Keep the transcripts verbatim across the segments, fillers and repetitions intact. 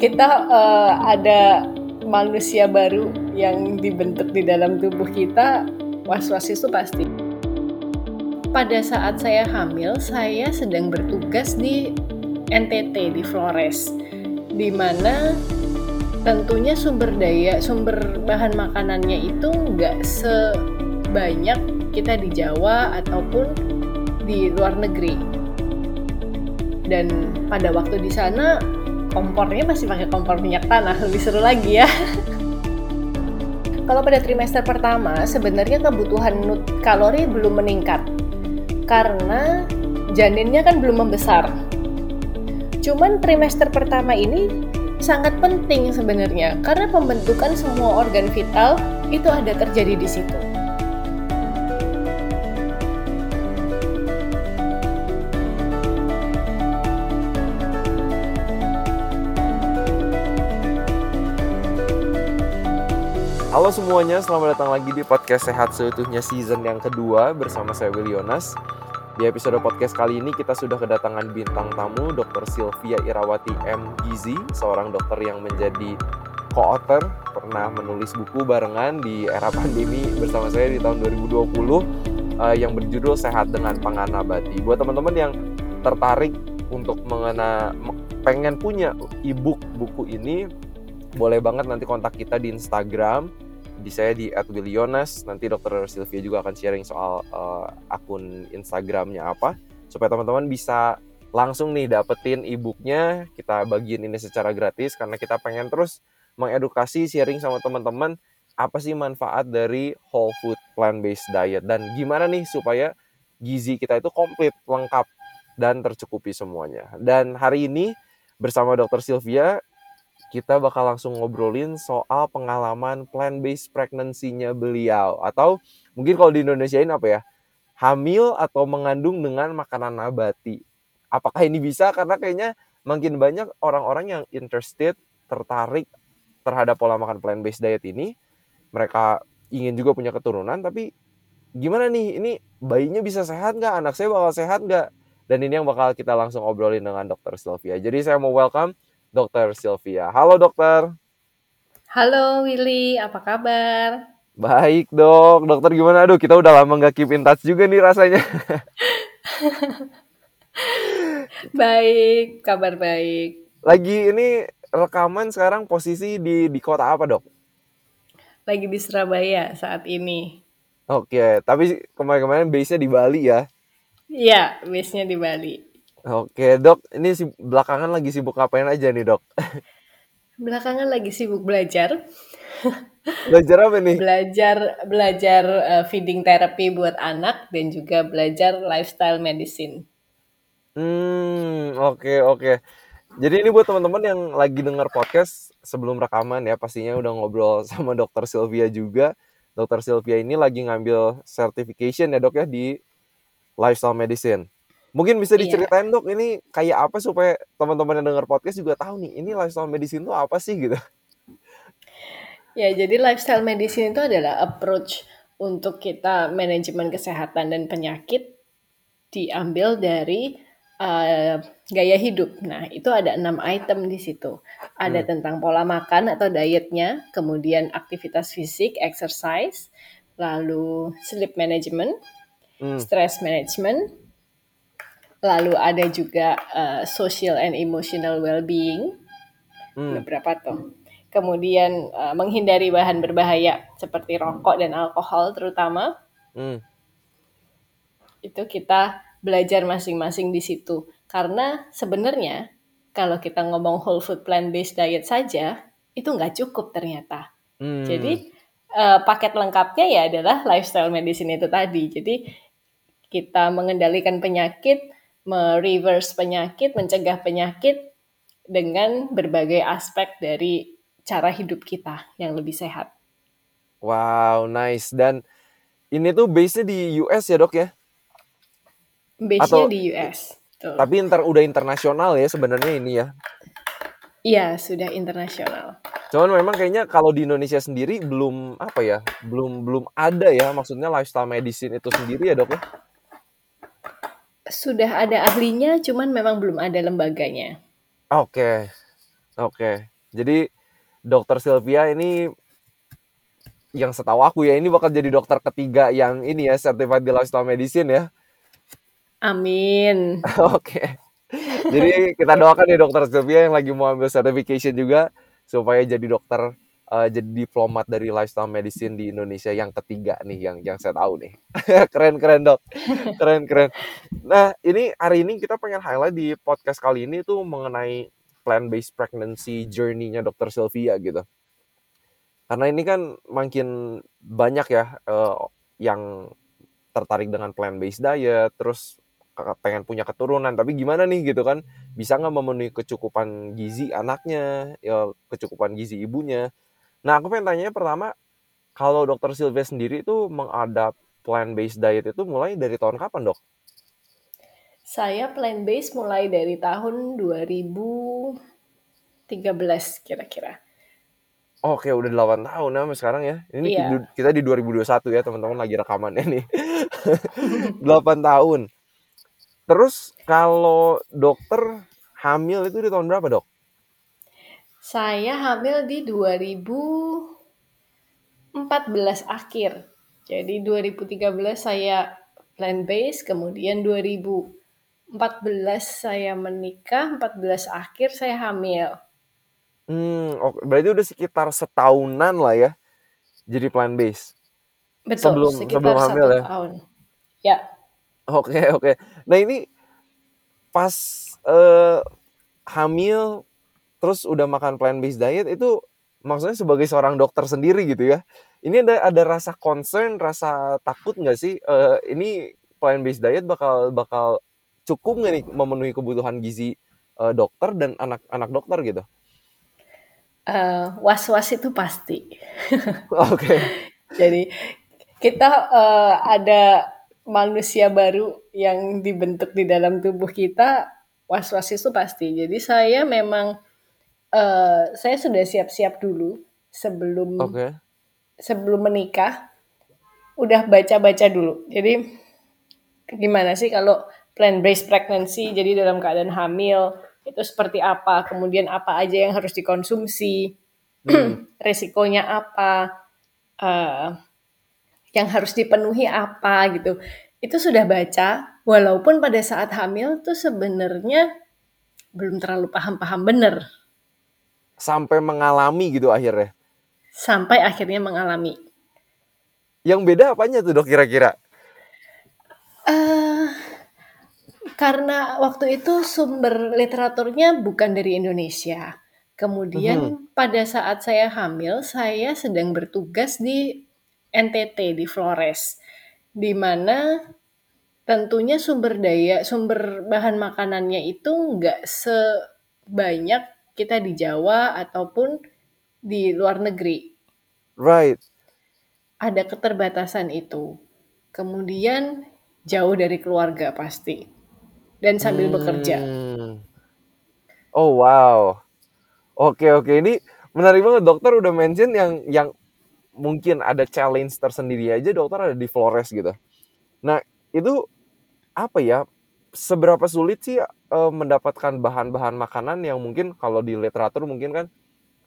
kita uh, ada manusia baru yang dibentuk di dalam tubuh kita, was-was itu pasti. Pada saat saya hamil, saya sedang bertugas di N T T, di Flores, di mana tentunya sumber daya, sumber bahan makanannya itu nggak sebanyak kita di Jawa ataupun di luar negeri. Dan pada waktu di sana, kompornya masih pakai kompor minyak tanah, lebih seru lagi ya. Kalau pada trimester pertama, sebenarnya kebutuhan nut kalori belum meningkat karena janinnya kan belum membesar. Cuman trimester pertama ini sangat penting sebenarnya karena pembentukan semua organ vital itu ada terjadi di situ. Halo semuanya, selamat datang lagi di podcast Sehat Seutuhnya season yang kedua bersama saya Will Yonas. Di episode podcast kali ini kita sudah kedatangan bintang tamu dokter Sylvia Irawati M Gizi, seorang dokter yang menjadi co-author, pernah menulis buku barengan di era pandemi bersama saya di tahun dua ribu dua puluh uh, yang berjudul Sehat dengan Pangan Nabati. Buat teman-teman yang tertarik untuk mengena pengen punya e-book buku ini, boleh banget nanti kontak kita di Instagram, di saya di et will yonas. Nanti dokter Sylvia juga akan sharing soal uh, akun Instagramnya apa, supaya teman-teman bisa langsung nih dapetin e-booknya. Kita bagiin ini secara gratis karena kita pengen terus mengedukasi, sharing sama teman-teman apa sih manfaat dari whole food plant-based diet dan gimana nih supaya gizi kita itu komplit, lengkap, dan tercukupi semuanya. Dan hari ini bersama dokter Sylvia kita bakal langsung ngobrolin soal pengalaman plant-based pregnancy-nya beliau. Atau mungkin kalau di Indonesiain apa ya? Hamil atau mengandung dengan makanan nabati. Apakah ini bisa? Karena kayaknya makin banyak orang-orang yang interested, tertarik terhadap pola makan plant-based diet ini. Mereka ingin juga punya keturunan, tapi gimana nih? Ini bayinya bisa sehat nggak? Anak saya bakal sehat nggak? Dan ini yang bakal kita langsung ngobrolin dengan dokter Sylvia. Jadi saya mau welcome dokter Sylvia. Halo dokter. Halo Willy, apa kabar? Baik dok, dokter gimana? Aduh, kita udah lama gak keep in touch juga nih rasanya. Baik, kabar baik. Lagi ini rekaman sekarang posisi di, di kota apa dok? Lagi di Surabaya saat ini. Oke, tapi kemarin-kemarin base-nya di Bali ya? Iya, base-nya di Bali. Oke dok, ini belakangan lagi sibuk ngapain aja nih dok? Belakangan lagi sibuk belajar. Belajar apa nih? Belajar belajar feeding therapy buat anak dan juga belajar lifestyle medicine. Hmm, oke oke. Jadi ini buat teman-teman yang lagi dengar podcast sebelum rekaman ya, pastinya udah ngobrol sama dokter Sylvia juga. Dokter Sylvia ini lagi ngambil certification ya dok ya di lifestyle medicine. Mungkin bisa diceritain iya. Dok, ini kayak apa supaya teman-teman yang dengar podcast juga tahu nih, ini lifestyle medicine itu apa sih gitu. Ya, jadi lifestyle medicine itu adalah approach untuk kita manajemen kesehatan dan penyakit diambil dari uh, gaya hidup. Nah, itu ada enam item di situ. Ada hmm. tentang pola makan atau dietnya, kemudian aktivitas fisik, exercise, lalu sleep management, hmm. stress management, lalu ada juga uh, social and emotional well-being, hmm. beberapa tuh. Kemudian uh, menghindari bahan berbahaya seperti rokok dan alkohol terutama. Hmm. Itu kita belajar masing-masing di situ. Karena sebenarnya kalau kita ngomong whole food plant-based diet saja, itu nggak cukup ternyata. Hmm. Jadi uh, paket lengkapnya ya adalah lifestyle medicine itu tadi. Jadi kita mengendalikan penyakit, mereverse penyakit, mencegah penyakit dengan berbagai aspek dari cara hidup kita yang lebih sehat. Wow, nice. Dan ini tuh base-nya di U S ya dok ya? Base-nya atau, di U S. Betul. Tapi inter, udah internasional ya sebenarnya ini ya? Iya, sudah internasional. Cuman memang kayaknya kalau di Indonesia sendiri belum apa ya, belum belum ada ya maksudnya lifestyle medicine itu sendiri ya dok ya? Sudah ada ahlinya, cuman memang belum ada lembaganya. Oke. Okay. Oke, jadi dokter Sylvia ini yang setahu aku ya, ini bakal jadi dokter ketiga yang ini ya, certified di lifestyle medicine ya. Amin. Oke, jadi kita doakan ya dokter Sylvia yang lagi mau ambil certification juga, supaya jadi dokter, uh, jadi diplomat dari lifestyle medicine di Indonesia yang ketiga nih, yang yang saya tahu nih. Keren-keren dok, keren-keren. Nah, ini hari ini kita pengen highlight di podcast kali ini tuh mengenai plant-based pregnancy journey-nya dokter Sylvia gitu. Karena ini kan makin banyak ya uh, yang tertarik dengan plant-based diet, terus pengen punya keturunan, tapi gimana nih gitu kan, bisa nggak memenuhi kecukupan gizi anaknya, ya, kecukupan gizi ibunya. Nah, aku pengen tanya pertama, kalau dokter Sylvia sendiri itu mengadap plant-based diet itu mulai dari tahun kapan, dok? Saya plant-based mulai dari tahun dua ribu tiga belas kira-kira. Oke, udah delapan tahun ya sekarang ya. Ini iya. Kita di dua ribu dua puluh satu ya, teman-teman lagi rekamannya nih. delapan tahun. Terus kalau dokter hamil itu di tahun berapa, dok? Saya hamil di dua ribu empat belas akhir. Jadi dua ribu tiga belas saya plant-based, kemudian dua ribu empat belas saya menikah, empat belas akhir saya hamil. Hmm, oke. Berarti udah sekitar setahunan lah ya, jadi plant-based. Betul, sebelum, sekitar sebelum hamil satu ya? Tahun. Ya. Oke, oke. Nah ini pas eh, hamil, terus udah makan plant-based diet itu, maksudnya sebagai seorang dokter sendiri gitu ya, ini ada ada rasa concern, rasa takut nggak sih? Uh, ini plant-based diet bakal bakal cukup nggak nih memenuhi kebutuhan gizi uh, dokter dan anak-anak dokter gitu? Uh, was-was itu pasti. Oke. Okay. Jadi kita uh, ada manusia baru yang dibentuk di dalam tubuh kita, was-was itu pasti. Jadi saya memang uh, saya sudah siap-siap dulu sebelum. Okay. Sebelum menikah, udah baca-baca dulu. Jadi, gimana sih kalau plant-based pregnancy, jadi dalam keadaan hamil, itu seperti apa? Kemudian apa aja yang harus dikonsumsi? Hmm. Resikonya apa? Uh, yang harus dipenuhi apa? Gitu. Itu sudah baca, walaupun pada saat hamil tuh sebenarnya belum terlalu paham-paham bener. Sampai mengalami gitu akhirnya? Sampai akhirnya mengalami. Yang beda apanya tuh dok kira-kira? Uh, karena waktu itu sumber literaturnya bukan dari Indonesia. Kemudian hmm. pada saat saya hamil, saya sedang bertugas di N T T, di Flores. Di mana tentunya sumber daya, sumber bahan makanannya itu nggak sebanyak kita di Jawa ataupun di luar negeri. Right. Ada keterbatasan itu. Kemudian jauh dari keluarga pasti. Dan sambil hmm. bekerja. Oh wow. Oke oke, ini menarik banget. Dokter udah mention yang yang mungkin ada challenge tersendiri aja dokter ada di Flores gitu. Nah, itu apa ya? Seberapa sulit sih uh, mendapatkan bahan-bahan makanan yang mungkin kalau di literatur mungkin kan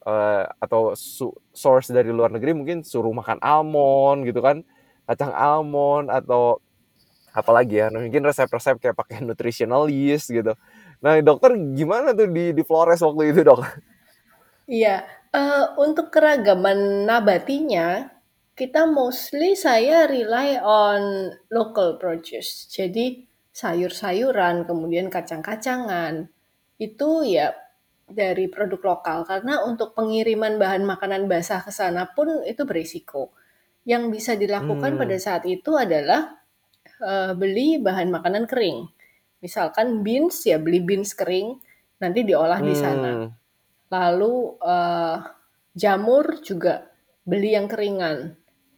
Uh, atau su- source dari luar negeri mungkin suruh makan almond gitu kan, kacang almond atau apalagi ya, mungkin resep-resep kayak pakai nutritional yeast gitu. Nah dokter gimana tuh di di Flores waktu itu dok? Iya, uh, untuk keragaman nabatinya kita mostly saya rely on local produce, jadi sayur-sayuran kemudian kacang-kacangan itu ya dari produk lokal, karena untuk pengiriman bahan makanan basah ke sana pun itu berisiko. Yang bisa dilakukan hmm. pada saat itu adalah uh, beli bahan makanan kering. Misalkan beans, ya beli beans kering, nanti diolah hmm. di sana. Lalu uh, jamur juga beli yang keringan,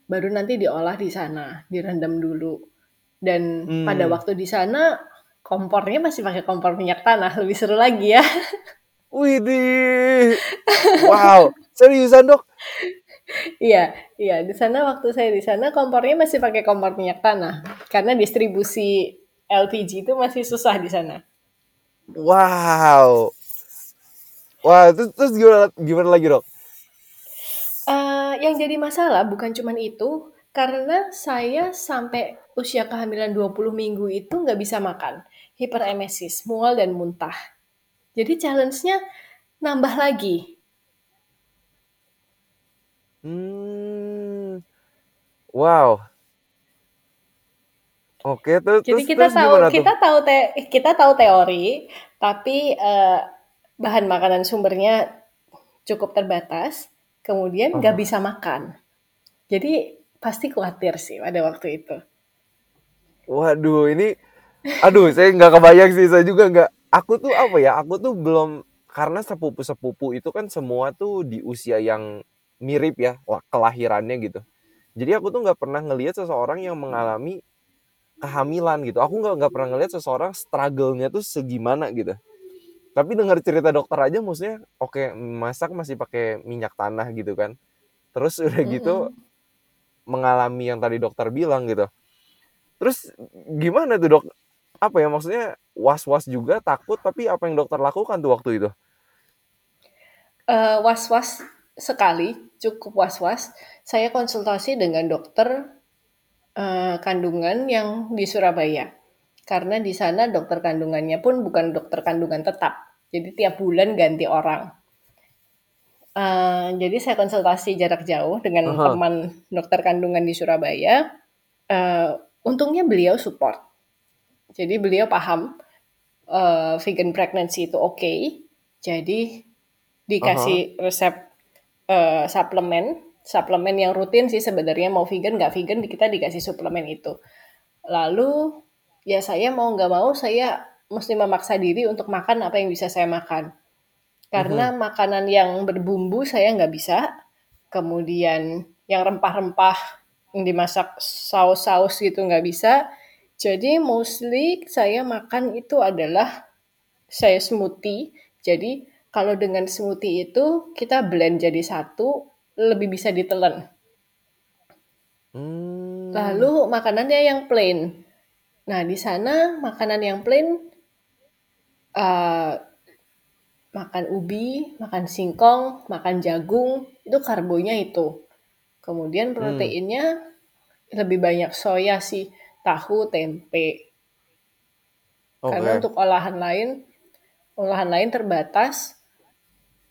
baru nanti diolah di sana, direndam dulu. Dan hmm. pada waktu di sana, kompornya masih pakai kompor minyak tanah, lebih seru lagi ya. Widih, wow, seriusan dok? Iya, iya di sana waktu saya di sana kompornya masih pakai kompor minyak tanah karena distribusi L P G itu masih susah di sana. Wow, Wah, terus, terus gimana, gimana lagi, Dok? Uh, yang jadi masalah bukan cuman itu, karena saya sampai usia kehamilan dua puluh minggu itu nggak bisa makan. Hiperemesis, mual dan muntah. Jadi challenge-nya nambah lagi. Hmm, wow. Oke, terus, jadi terus, kita terus tahu kita tuh? tahu te, kita tahu teori, tapi uh, bahan makanan sumbernya cukup terbatas. Kemudian nggak bisa makan. Jadi pasti khawatir sih pada waktu itu. Waduh, ini... Aduh, saya nggak kebayang sih, saya juga nggak... Aku tuh apa ya, aku tuh belum... Karena sepupu-sepupu itu kan semua tuh di usia yang mirip ya, kelahirannya gitu. Jadi aku tuh nggak pernah ngelihat seseorang yang mengalami kehamilan gitu. Aku nggak nggak pernah ngelihat seseorang struggle-nya tuh segimana gitu. Tapi dengar cerita dokter aja maksudnya oke okay, masak masih pakai minyak tanah gitu kan. Terus udah gitu mm-hmm. mengalami yang tadi dokter bilang gitu. Terus gimana tuh, Dok? Apa ya maksudnya was-was juga, takut, tapi apa yang dokter lakukan tuh waktu itu? Uh, was-was sekali, cukup was-was. Saya konsultasi dengan dokter uh, kandungan yang di Surabaya. Karena di sana dokter kandungannya pun bukan dokter kandungan tetap. Jadi tiap bulan ganti orang. Uh, jadi saya konsultasi jarak jauh dengan Aha. teman dokter kandungan di Surabaya. Uh, untungnya beliau support. Jadi beliau paham uh, vegan pregnancy itu oke. Okay. Jadi dikasih Aha. resep uh, suplemen. Suplemen yang rutin sih sebenarnya, mau vegan nggak vegan kita dikasih suplemen itu. Lalu... Ya saya mau nggak mau saya mesti memaksa diri untuk makan apa yang bisa saya makan. Karena uh-huh. makanan yang berbumbu saya nggak bisa. Kemudian yang rempah-rempah yang dimasak saus-saus gitu nggak bisa. Jadi mostly saya makan itu adalah saya smoothie. Jadi kalau dengan smoothie itu kita blend jadi satu, lebih bisa ditelan. Hmm. Lalu makanannya yang plain. Nah, di sana makanan yang plain, uh, makan ubi, makan singkong, makan jagung, itu karbonya itu. Kemudian proteinnya hmm. lebih banyak soya sih, tahu, tempe. Okay. Karena untuk olahan lain, olahan lain terbatas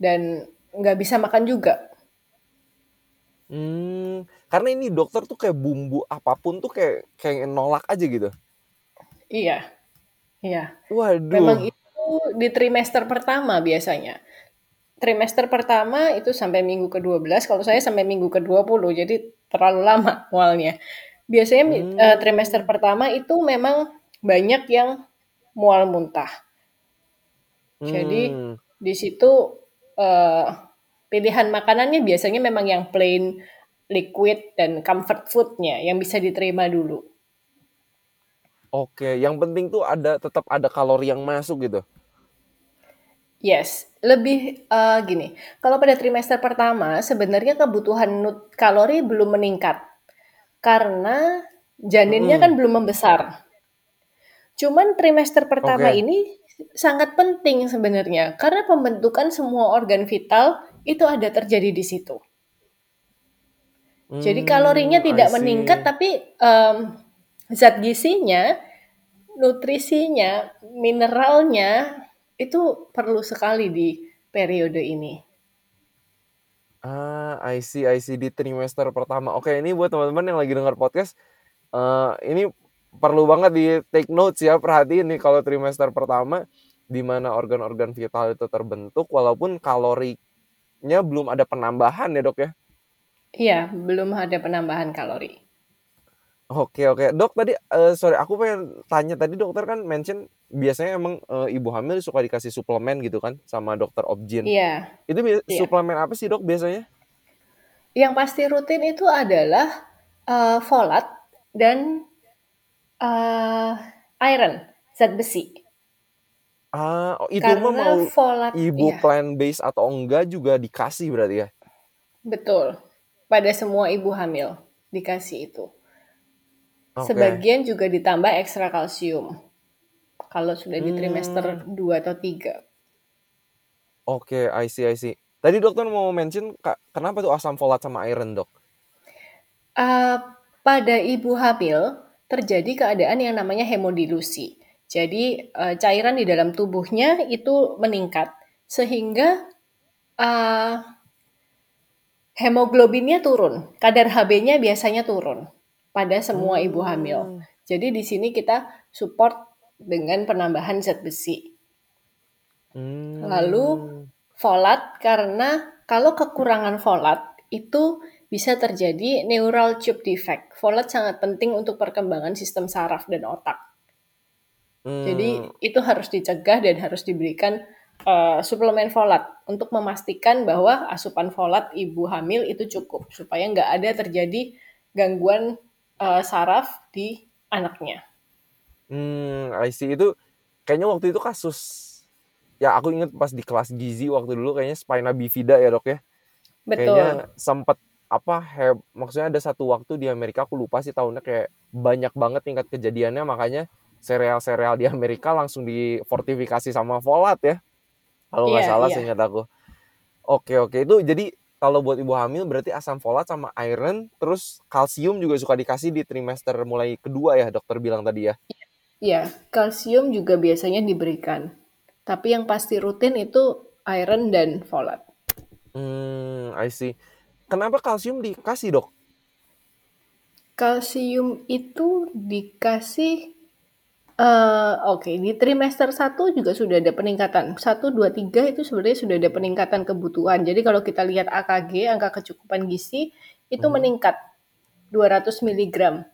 dan nggak bisa makan juga. Hmm, karena ini dokter tuh kayak bumbu apapun tuh kayak kayak nolak aja gitu. Iya, iya. Waduh. Memang itu di trimester pertama biasanya. Trimester pertama itu sampai minggu ke dua belas, kalau saya sampai minggu ke dua puluh, jadi terlalu lama mualnya. Biasanya hmm. uh, trimester pertama itu memang banyak yang mual muntah. Hmm. Jadi di situ uh, pilihan makanannya biasanya memang yang plain, liquid, dan comfort food-nya yang bisa diterima dulu. Oke, yang penting tuh ada tetap ada kalori yang masuk gitu. Yes, lebih uh, gini. Kalau pada trimester pertama sebenarnya kebutuhan nut- kalori belum meningkat karena janinnya hmm. kan belum membesar. Cuman trimester pertama okay. ini sangat penting sebenarnya karena pembentukan semua organ vital itu ada terjadi di situ. Hmm, jadi kalorinya tidak meningkat tapi um, zat gizinya, nutrisinya, mineralnya itu perlu sekali di periode ini. Ah, I see, I see, di trimester pertama. Oke, ini buat teman-teman yang lagi dengar podcast, uh, ini perlu banget di take notes ya, perhatiin nih kalau trimester pertama di mana organ-organ vital itu terbentuk walaupun kalorinya belum ada penambahan ya, Dok ya? Iya, belum ada penambahan kalori. Oke oke dok tadi uh, sorry aku pengen tanya tadi dokter kan mention biasanya emang uh, ibu hamil suka dikasih suplemen gitu kan sama dokter Obgyn. Iya. Yeah. Itu bi- yeah. suplemen apa sih dok biasanya? Yang pasti rutin itu adalah uh, folat dan uh, iron, zat besi. Ah oh, itu mah mau folat, ibu yeah. plant based atau enggak juga dikasih berarti ya? Betul, pada semua ibu hamil dikasih itu. Okay. Sebagian juga ditambah ekstra kalsium. Kalau sudah di trimester hmm. dua atau tiga. Oke, I see, I see. Tadi dokter mau mention kenapa tuh asam folat sama iron, dok? Uh, pada ibu hamil terjadi keadaan yang namanya hemodilusi. Jadi uh, cairan di dalam tubuhnya itu meningkat sehingga uh, hemoglobinnya turun, kadar H B-nya biasanya turun pada semua ibu hamil. Jadi di sini kita support dengan penambahan zat besi. Hmm. Lalu folat, karena kalau kekurangan folat itu bisa terjadi neural tube defect. Folat sangat penting untuk perkembangan sistem saraf dan otak. Hmm. Jadi itu harus dicegah dan harus diberikan uh, suplemen folat untuk memastikan bahwa asupan folat ibu hamil itu cukup supaya nggak ada terjadi gangguan uh, saraf di anaknya. Hmm, I see. Itu kayaknya waktu itu kasus, ya aku ingat pas di kelas gizi waktu dulu kayaknya spina bifida ya dok ya. Betul. Kayaknya sempat apa he, maksudnya ada satu waktu di Amerika aku lupa sih tahunnya, kayak banyak banget tingkat kejadiannya, makanya sereal-sereal di Amerika langsung difortifikasi sama folat ya. Kalau nggak yeah, salah yeah. seingat aku. Oke oke itu jadi kalau buat ibu hamil berarti asam folat sama iron, terus kalsium juga suka dikasih di trimester mulai kedua ya dokter bilang tadi ya. Iya, yeah, kalsium juga biasanya diberikan. Tapi yang pasti rutin itu iron dan folat. Hmm, I see. Kenapa kalsium dikasih, dok? Kalsium itu dikasih, uh, oke, okay, di trimester satu juga sudah ada peningkatan. satu, dua, tiga itu sebenarnya sudah ada peningkatan kebutuhan. Jadi kalau kita lihat A K G, angka kecukupan gizi, itu hmm. meningkat dua ratus miligram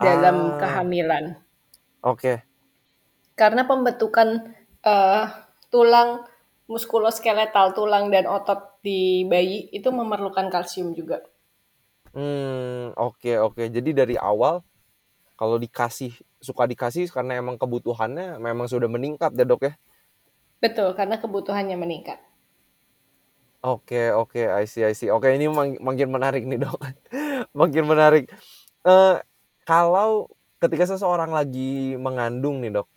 dalam ah. kehamilan. Oke. Okay. Karena pembentukan uh, tulang muskuloskeletal, tulang dan otot di bayi itu memerlukan kalsium juga. Hmm, oke, oke. Jadi dari awal kalau dikasih, suka dikasih karena emang kebutuhannya memang sudah meningkat ya dok ya? Betul, karena kebutuhannya meningkat. Oke, oke. I see, I see. Oke, ini makin menarik nih dok. Makin menarik. Uh, kalau ketika seseorang lagi mengandung nih dok,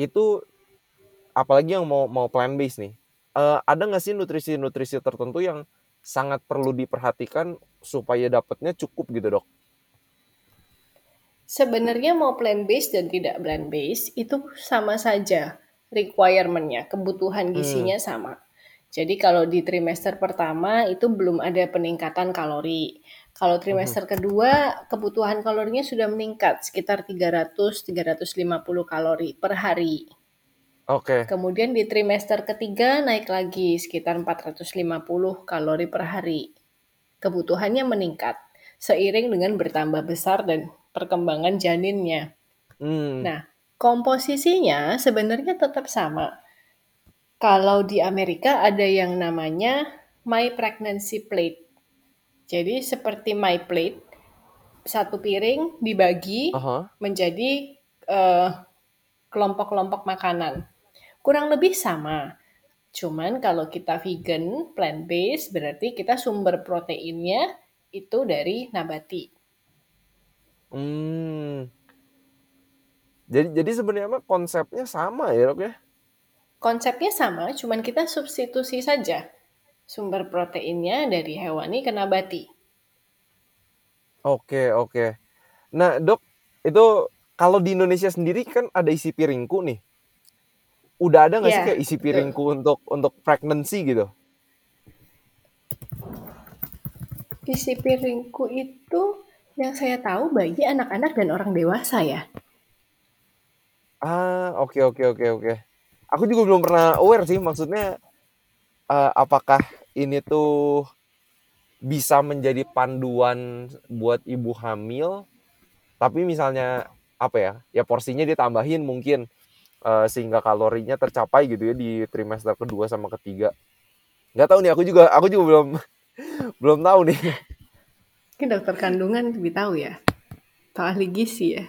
itu apalagi yang mau mau plant based nih, uh, ada nggak sih nutrisi-nutrisi tertentu yang sangat perlu diperhatikan supaya dapatnya cukup gitu dok? Sebenarnya mau plant based dan tidak plant based itu sama saja requirement-nya, kebutuhan gizinya hmm. sama. Jadi kalau di trimester pertama itu belum ada peningkatan kalori. Kalau trimester kedua, kebutuhan kalorinya sudah meningkat sekitar tiga ratus sampai tiga ratus lima puluh kalori per hari. Oke. Okay. Kemudian di trimester ketiga naik lagi sekitar empat ratus lima puluh kalori per hari. Kebutuhannya meningkat seiring dengan bertambah besar dan perkembangan janinnya. Hmm. Nah, komposisinya sebenarnya tetap sama. Kalau di Amerika ada yang namanya My Pregnancy Plate. Jadi seperti my plate, satu piring dibagi uh-huh. menjadi uh, kelompok-kelompok makanan. Kurang lebih sama. Cuman kalau kita vegan, plant-based, berarti kita sumber proteinnya itu dari nabati. Hmm. Jadi jadi sebenarnya konsepnya sama ya dok ya? Konsepnya sama, cuman kita substitusi saja. Sumber proteinnya dari hewani ke nabati. Oke, oke. Nah, dok, itu kalau di Indonesia sendiri kan ada isi piringku nih. Udah ada nggak yeah, sih kayak isi piringku betul. untuk untuk pregnancy gitu? Isi piringku itu yang saya tahu bagi anak-anak dan orang dewasa ya. Ah, oke, oke, oke, oke. Aku juga belum pernah aware sih, maksudnya. Uh, apakah ini tuh bisa menjadi panduan buat ibu hamil, tapi misalnya apa ya, ya porsinya ditambahin mungkin uh, sehingga kalorinya tercapai gitu ya di trimester kedua sama ketiga. Nggak tahu nih, aku juga aku juga belum belum tahu nih. Mungkin dokter kandungan lebih tahu ya, atau ahli gizi ya.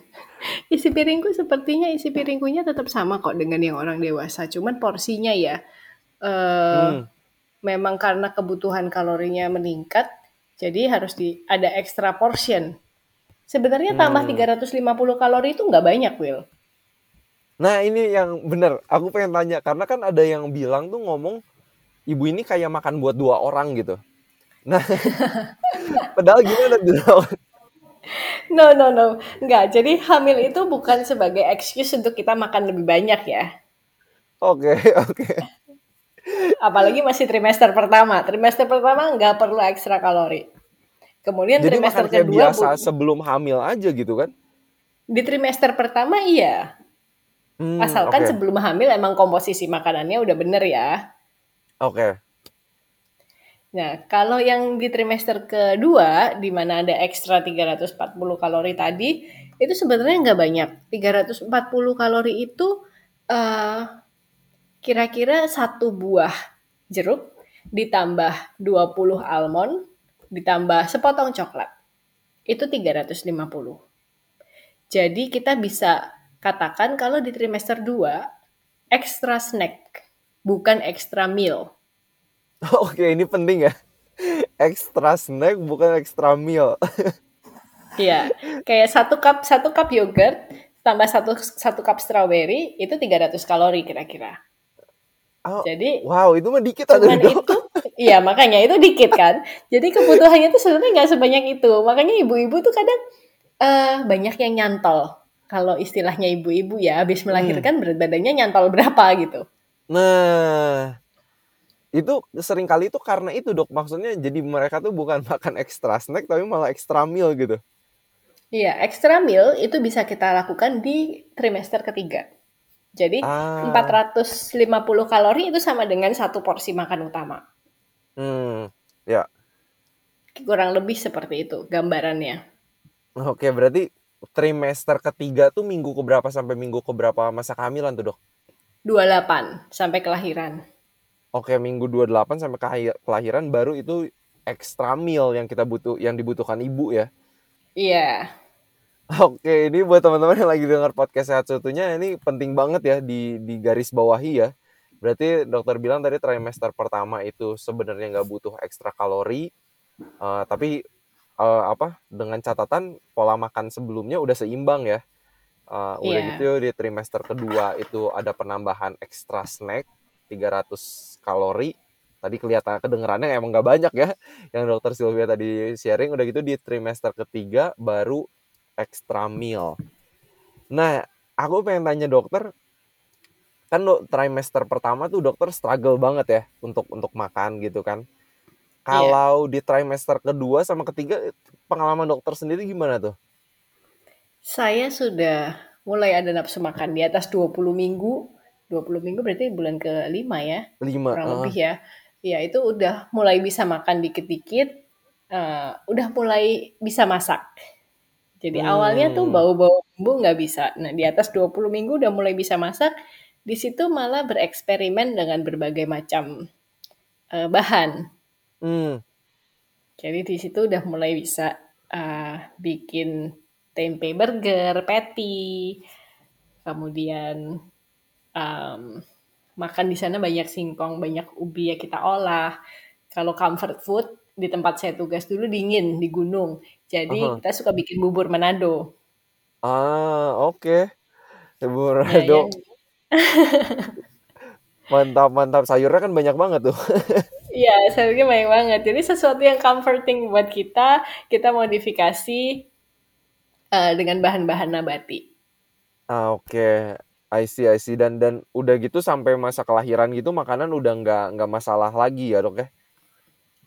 Isi piringku sepertinya isi piringkunya tetap sama kok dengan yang orang dewasa, cuman porsinya ya. Uh, hmm. Memang karena kebutuhan kalorinya meningkat, jadi harus di, ada extra portion. Sebenarnya tambah hmm. tiga ratus lima puluh kalori itu nggak banyak, Will. Nah ini yang benar, aku pengen tanya. Karena kan ada yang bilang tuh ngomong ibu ini kayak makan buat dua orang gitu. Nah, padahal gimana tuh? No, no, no. Enggak, jadi hamil itu bukan sebagai excuse untuk kita makan lebih banyak ya. Oke, okay, oke. Okay. Apalagi masih trimester pertama. Trimester pertama nggak perlu ekstra kalori. Kemudian jadi trimester kedua biasa bu- sebelum hamil aja gitu kan? Di trimester pertama iya. Hmm, asalkan okay. sebelum hamil emang komposisi makanannya udah bener ya. Oke. Okay. Nah, kalau yang di trimester kedua, di mana ada ekstra tiga ratus empat puluh kalori tadi, itu sebenarnya nggak banyak. tiga ratus empat puluh kalori itu uh, kira-kira satu buah jeruk, ditambah dua puluh almond, ditambah sepotong coklat. Itu tiga ratus lima puluh. Jadi kita bisa katakan kalau di trimester dua, ekstra snack, bukan ekstra meal. Oke, ini penting ya. Extra snack bukan extra meal. Iya, kayak satu cup satu cup yogurt tambah satu satu cup strawberry itu tiga ratus kalori kira-kira. Oh, jadi wow, itu mah dikit ada dong. Itu, iya makanya itu dikit kan. Jadi kebutuhannya itu sebenarnya nggak sebanyak itu. Makanya ibu-ibu tuh kadang uh, banyak yang nyantol. Kalau istilahnya ibu-ibu ya, habis melahirkan hmm. berat badannya nyantol berapa gitu. Nah. Itu seringkali itu karena itu dok, maksudnya jadi mereka tuh bukan makan extra snack tapi malah extra meal gitu. Iya, extra meal itu bisa kita lakukan di trimester ketiga. Jadi ah. empat ratus lima puluh kalori itu sama dengan satu porsi makan utama. Hmm, ya. Kurang lebih seperti itu gambarannya. Oke, berarti trimester ketiga tuh minggu keberapa sampai minggu keberapa masa kehamilan tuh dok? dua puluh delapan sampai kelahiran. Oke, minggu dua puluh delapan sampai kelahiran baru itu extra meal yang kita butuh, yang dibutuhkan ibu ya. Iya. Oke, ini buat teman-teman yang lagi dengar podcast Sehat Seutuhnya, ini penting banget ya di di garis bawahi ya. Berarti dokter bilang tadi trimester pertama itu sebenarnya nggak butuh ekstra kalori, uh, tapi uh, apa dengan catatan pola makan sebelumnya udah seimbang ya. Uh, udah yeah. gitu di trimester kedua itu ada penambahan extra snack. tiga ratus kalori tadi kelihatan kedengerannya emang nggak banyak ya yang dokter Sylvia tadi sharing. Udah gitu di trimester ketiga baru extra meal. Nah aku pengen tanya dokter, kan trimester pertama tuh dokter struggle banget ya untuk untuk makan gitu kan. Kalau yeah. di trimester kedua sama ketiga pengalaman dokter sendiri gimana tuh? Saya sudah mulai ada nafsu makan di atas dua puluh minggu. dua puluh minggu berarti bulan ke-lima ya. lima Kurang uh. lebih ya. Ya itu udah mulai bisa makan dikit-dikit. Uh, udah mulai bisa masak. Jadi hmm. awalnya tuh bau-bau bumbu gak bisa. Nah di atas dua puluh minggu udah mulai bisa masak. Di situ malah bereksperimen dengan berbagai macam uh, bahan. Hmm. Jadi di situ udah mulai bisa uh, bikin tempe burger, patty. Kemudian... Um, makan di sana banyak singkong, banyak ubi ya kita olah. Kalau comfort food di tempat saya tugas dulu dingin di gunung, jadi uh-huh. kita suka bikin bubur Manado. Ah oke, okay. Bubur Manado. Ya, yang... mantap mantap sayurnya kan banyak banget tuh. Iya sayurnya banyak banget. Jadi sesuatu yang comforting buat kita, kita modifikasi uh, dengan bahan-bahan nabati. Ah oke. Okay. I see, I see. Dan, dan udah gitu sampai masa kelahiran gitu makanan udah nggak nggak masalah lagi ya dok ya?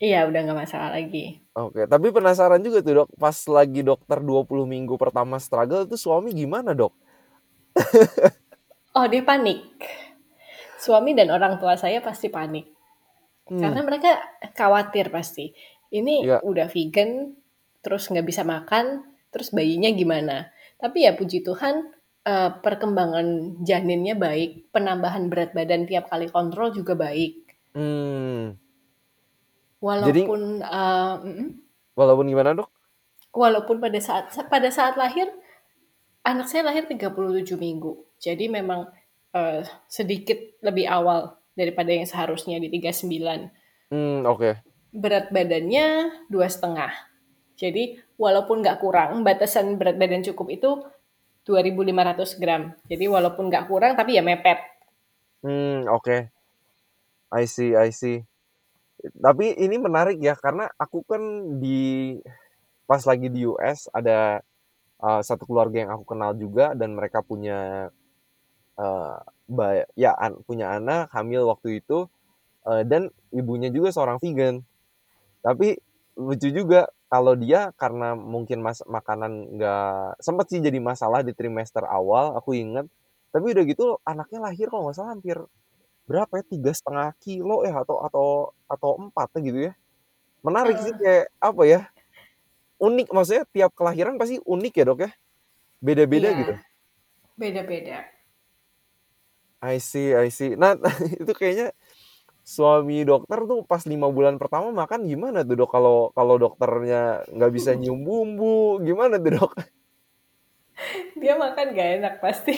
Iya udah nggak masalah lagi. Oke, tapi penasaran juga tuh dok, pas lagi dokter dua puluh minggu pertama struggle tuh suami gimana dok? Oh dia panik. Suami dan orang tua saya pasti panik. Hmm. Karena mereka khawatir pasti. Ini ya. Udah vegan, terus nggak bisa makan, terus bayinya gimana? Tapi ya puji Tuhan, Uh, perkembangan janinnya baik, penambahan berat badan tiap kali kontrol juga baik. Hmm. Walaupun Jadi, uh, walaupun gimana dok? Walaupun pada saat pada saat lahir anak saya lahir tiga puluh tujuh minggu. Jadi memang uh, sedikit lebih awal daripada yang seharusnya di tiga puluh sembilan. Hmm, oke. Okay. Berat badannya dua koma lima. Jadi walaupun nggak kurang, batasan berat badan cukup itu dua ribu lima ratus gram. Jadi walaupun nggak kurang tapi ya mepet. Hmm, oke. Okay. I see, I see. Tapi ini menarik ya, karena aku kan di pas lagi di U S ada uh, satu keluarga yang aku kenal juga, dan mereka punya uh, bay- ya an- punya anak hamil waktu itu, uh, dan ibunya juga seorang vegan. Tapi lucu juga kalau dia, karena mungkin mas- makanan nggak sempat sih jadi masalah di trimester awal, aku ingat. Tapi udah gitu anaknya lahir kalau nggak salah hampir berapa ya, tiga setengah kilo ya atau atau atau empat gitu ya. Menarik sih, kayak apa ya, unik, maksudnya tiap kelahiran pasti unik ya dok ya, beda-beda iya, gitu. Beda-beda. I see, I see. Nah itu kayaknya suami dokter tuh pas lima bulan pertama makan gimana tuh dok, kalau kalau dokternya nggak bisa nyium bumbu gimana tuh dok? Dia makan gak enak pasti.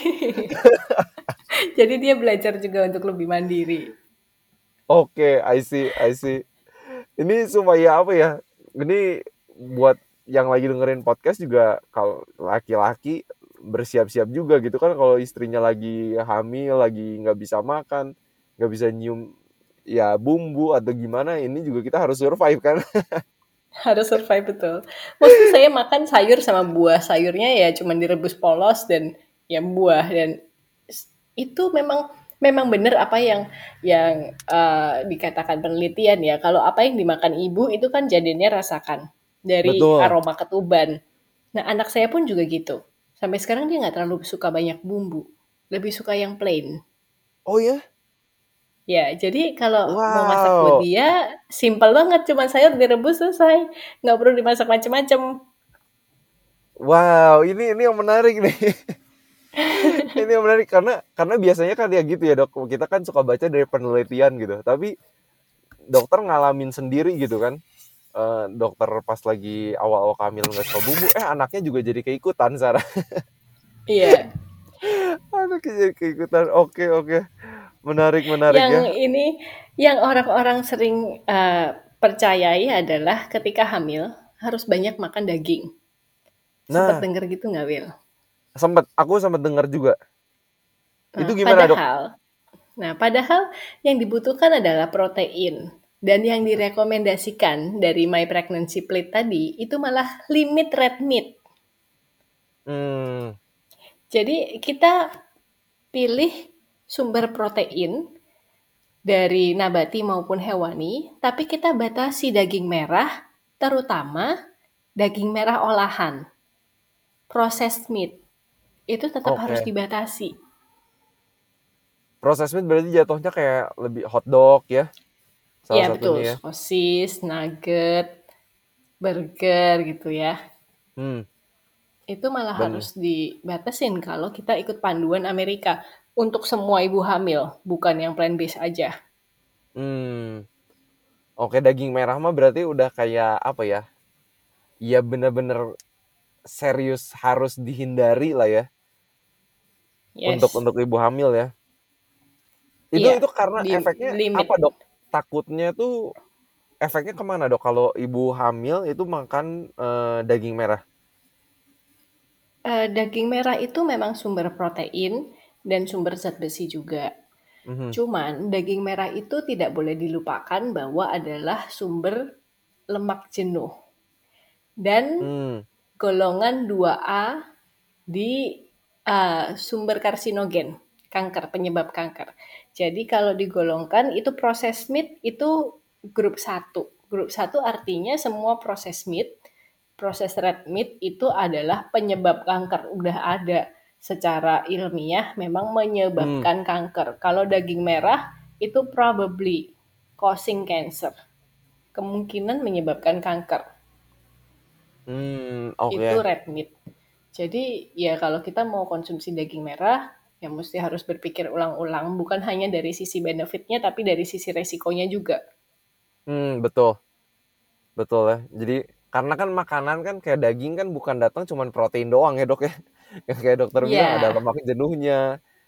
Jadi dia belajar juga untuk lebih mandiri. Oke, okay, I see, I see. Ini supaya apa ya? Ini buat yang lagi dengerin podcast juga, kalau laki-laki bersiap-siap juga gitu kan, kalau istrinya lagi hamil, lagi nggak bisa makan, nggak bisa nyium ya bumbu atau gimana, ini juga kita harus survive kan. Harus survive, betul. Maksud saya makan sayur sama buah, sayurnya ya cuman direbus polos dan ya buah, dan itu memang memang benar apa yang yang uh, dikatakan penelitian ya, kalau apa yang dimakan ibu itu kan janinnya rasakan dari betul, aroma ketuban. Nah anak saya pun juga gitu, sampai sekarang dia nggak terlalu suka banyak bumbu, lebih suka yang plain. Oh ya? Ya, jadi kalau wow, mau masak buat dia, simpel banget. Cuma sayur direbus selesai. Nggak perlu dimasak macam-macam. Wow, ini ini yang menarik nih. Ini yang menarik, karena karena biasanya kan ya gitu ya dok. Kita kan suka baca dari penelitian gitu. Tapi dokter ngalamin sendiri gitu kan. Uh, dokter pas lagi awal-awal kehamilan nggak suka bumbu. Eh, anaknya juga jadi keikutan, Sarah. Iya. Anaknya jadi keikutan. Oke, oke. Menarik, menarik yang ya. Yang ini, yang orang-orang sering uh, percayai adalah ketika hamil harus banyak makan daging. Nah, sempat dengar gitu nggak, Will? Sempat, aku sempat dengar juga. Nah, itu gimana padahal, dok? Nah, padahal yang dibutuhkan adalah protein. Dan yang direkomendasikan dari My Pregnancy Plate tadi, itu malah limit red meat. Hmm. Jadi kita pilih sumber protein dari nabati maupun hewani, tapi kita batasi daging merah, terutama daging merah olahan, processed meat, itu tetap okay, harus dibatasi. Processed meat berarti jatuhnya kayak lebih hotdog ya? Salah ya betul, ya, sosis, nugget, burger gitu ya. Hmm. Itu malah bener, harus dibatasin kalau kita ikut panduan Amerika. Untuk semua ibu hamil, bukan yang plant-based aja. Hmm. Oke, daging merah mah berarti udah kayak apa ya? Ya benar-benar serius harus dihindari lah ya. Yes. Untuk untuk ibu hamil ya. Itu yeah, itu karena di, efeknya limit, apa dok? Takutnya tuh efeknya kemana dok? Kalau ibu hamil itu makan eh, daging merah? Uh, daging merah itu memang sumber protein dan sumber zat besi juga. Mm-hmm. Cuman daging merah itu tidak boleh dilupakan bahwa adalah sumber lemak jenuh dan mm. golongan dua A di uh, sumber karsinogen, kanker, penyebab kanker. Jadi kalau digolongkan itu proses meat itu grup satu. Grup satu artinya semua proses meat, proses red meat itu adalah penyebab kanker, udah ada secara ilmiah memang menyebabkan hmm. kanker. Kalau daging merah itu probably causing cancer, kemungkinan menyebabkan kanker. Hmm, okay. Itu red meat. Jadi ya kalau kita mau konsumsi daging merah, ya mesti harus berpikir ulang-ulang, bukan hanya dari sisi benefitnya, tapi dari sisi resikonya juga. Hmm, betul, betul ya. Jadi karena kan makanan kan kayak daging kan bukan datang cuma protein doang ya dok ya. Yang kayak dokter yeah. bilang ada lemak jenuhnya.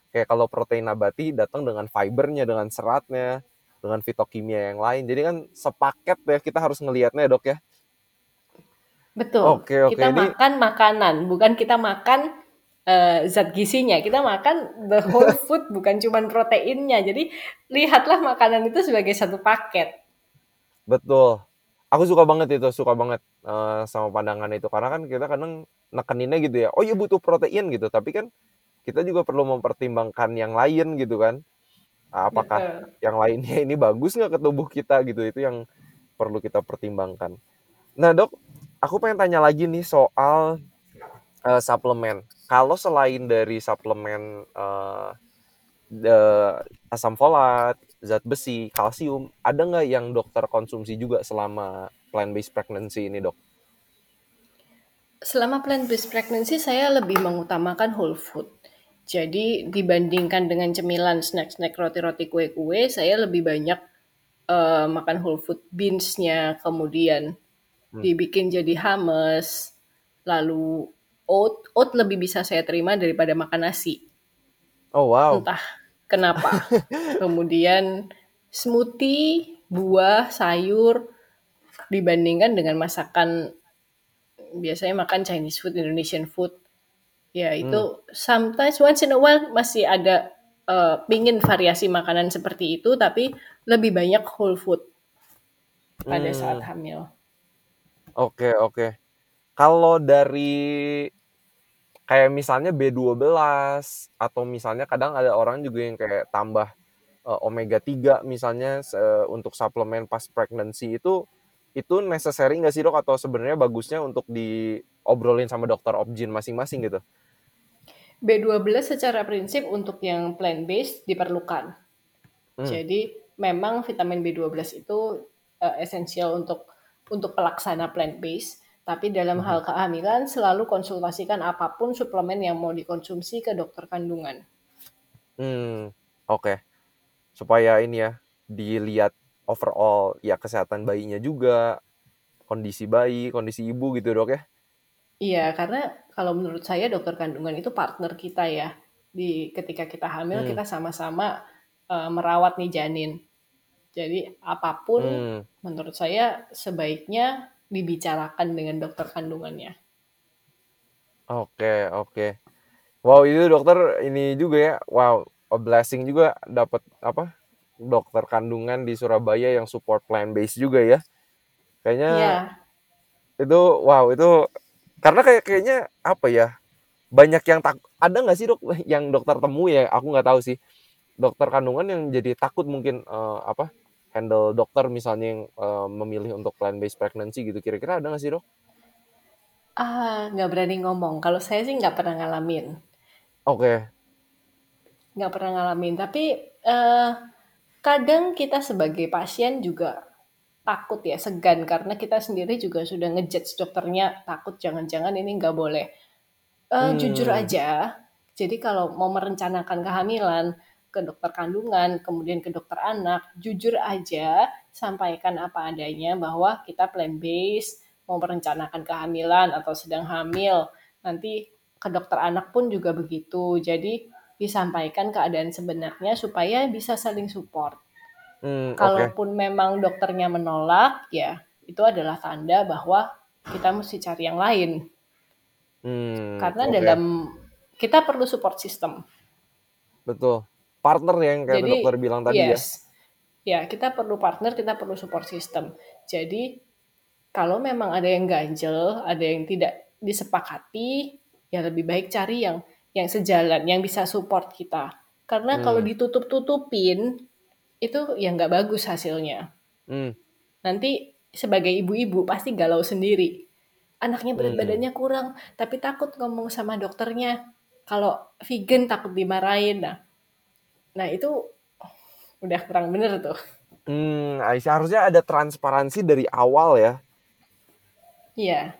Kayak kalau protein nabati datang dengan fibernya, dengan seratnya, dengan fitokimia yang lain. Jadi kan sepaket ya, kita harus ngelihatnya ya dok ya. Betul. Oke, oke. Kita ini makan makanan, bukan kita makan Uh, zat gizinya, kita makan the whole food bukan cuma proteinnya. Jadi lihatlah makanan itu sebagai satu paket. Betul, aku suka banget itu, suka banget uh, sama pandangan itu, karena kan kita kadang nekeninnya gitu ya, oh ya butuh protein gitu, tapi kan kita juga perlu mempertimbangkan yang lain gitu kan, apakah betul, yang lainnya ini bagus nggak ke tubuh kita gitu, itu yang perlu kita pertimbangkan. Nah dok, aku pengen tanya lagi nih soal uh, suplemen. Kalau selain dari suplemen uh, asam folat, zat besi, kalsium, ada nggak yang dokter konsumsi juga selama plant-based pregnancy ini, dok? Selama plant-based pregnancy, saya lebih mengutamakan whole food. Jadi dibandingkan dengan cemilan, snack-snack, roti-roti, kue-kue, saya lebih banyak uh, makan whole food beans-nya, kemudian hmm. dibikin jadi hummus, lalu oat, oat lebih bisa saya terima daripada makan nasi. Oh wow. Entah kenapa. Kemudian smoothie, buah, sayur dibandingkan dengan masakan biasanya makan Chinese food, Indonesian food. Ya itu hmm. sometimes once in a while masih ada uh, pingin variasi makanan seperti itu, tapi lebih banyak whole food pada hmm. saat hamil. Oke, okay, oke. Okay. Kalau dari kayak misalnya B dua belas atau misalnya kadang ada orang juga yang kayak tambah uh, omega tiga misalnya uh, untuk suplemen pas pregnancy, itu itu necessary nggak sih dok, atau sebenarnya bagusnya untuk diobrolin sama dokter obgyn masing-masing gitu? B dua belas secara prinsip untuk yang plant-based diperlukan. Hmm. Jadi memang vitamin B dua belas itu uh, esensial untuk untuk pelaksana plant-based. Tapi dalam hal kehamilan selalu konsultasikan apapun suplemen yang mau dikonsumsi ke dokter kandungan. Hmm, oke. Okay. Supaya ini ya, dilihat overall ya kesehatan bayinya juga, kondisi bayi, kondisi ibu gitu dok ya? Iya, karena kalau menurut saya dokter kandungan itu partner kita ya. Di ketika kita hamil hmm. kita sama-sama uh, merawat nih janin. Jadi apapun hmm. menurut saya sebaiknya dibicarakan dengan dokter kandungannya. Oke, oke. Wow, itu dokter ini juga ya. Wow, a blessing juga dapat apa? Dokter kandungan di Surabaya yang support plant-based juga ya. Kayaknya yeah. itu wow, itu karena kayak kayaknya apa ya? Banyak yang tak, ada enggak sih dok yang dokter temu ya? Aku enggak tahu sih. Dokter kandungan yang jadi takut mungkin uh, apa? handle dokter misalnya yang uh, memilih untuk plant-based pregnancy gitu, kira-kira ada nggak sih dok? Ah, nggak berani ngomong. Kalau saya sih nggak pernah ngalamin. Oke. Okay. Nggak pernah ngalamin, tapi uh, kadang kita sebagai pasien juga takut ya, segan, karena kita sendiri juga sudah ngejudge dokternya, takut jangan-jangan ini nggak boleh. Uh, hmm. Jujur aja, jadi kalau mau merencanakan kehamilan, ke dokter kandungan, kemudian ke dokter anak, jujur aja, sampaikan apa adanya bahwa kita plant-based, mau merencanakan kehamilan atau sedang hamil, nanti ke dokter anak pun juga begitu, jadi disampaikan keadaan sebenarnya supaya bisa saling support. Hmm, Kalaupun okay. memang dokternya menolak, ya itu adalah tanda bahwa kita mesti cari yang lain. Hmm, Karena okay. dalam, kita perlu support system. Betul. Partner yang kayak jadi, dokter bilang tadi yes. ya. Ya, kita perlu partner, kita perlu support system. Jadi kalau memang ada yang ganjel, ada yang tidak disepakati, ya lebih baik cari yang yang sejalan, yang bisa support kita. Karena hmm. kalau ditutup-tutupin itu ya nggak bagus hasilnya. Hmm. Nanti sebagai ibu-ibu pasti galau sendiri. Anaknya berat hmm. badannya kurang, tapi takut ngomong sama dokternya. Kalau vegan takut dimarahin. Nah, Nah itu udah kurang bener tuh. Hmm, seharusnya ada transparansi dari awal ya. Iya.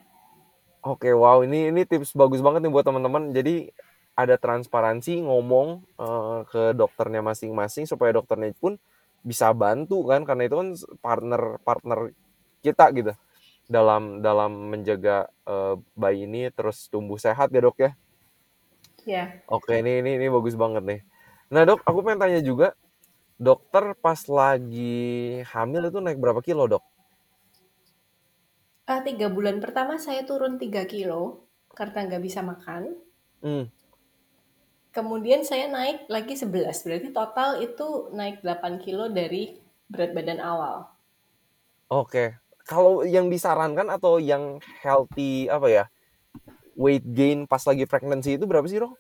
Oke, wow, ini ini tips bagus banget nih buat teman-teman. Jadi ada transparansi, ngomong uh, ke dokternya masing-masing supaya dokternya pun bisa bantu kan, karena itu kan partner-partner kita gitu dalam dalam menjaga uh, bayi ini terus tumbuh sehat ya dok ya. Iya. Oke, ini ini ini bagus banget nih. Nah dok, aku pengen tanya juga, dokter pas lagi hamil itu naik berapa kilo dok? Tiga bulan pertama saya turun tiga kilo karena nggak bisa makan. Hmm. Kemudian saya naik lagi sebelas, berarti total itu naik delapan kilo dari berat badan awal. Oke, kalau yang disarankan atau yang healthy apa ya, weight gain pas lagi pregnancy itu berapa sih, Ro?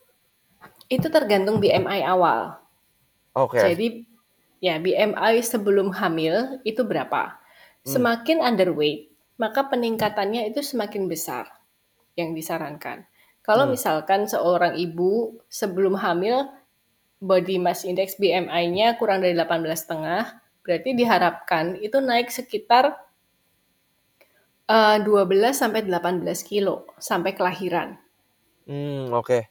Itu tergantung B M I awal. Oke. Jadi ya B M I sebelum hamil itu berapa? Semakin hmm. underweight, maka peningkatannya itu semakin besar yang disarankan. Kalau hmm. misalkan seorang ibu sebelum hamil body mass index B M I-nya kurang dari delapan belas koma lima, berarti diharapkan itu naik sekitar uh, dua belas sampai delapan belas kilo sampai kelahiran. Hmm, oke. Okay.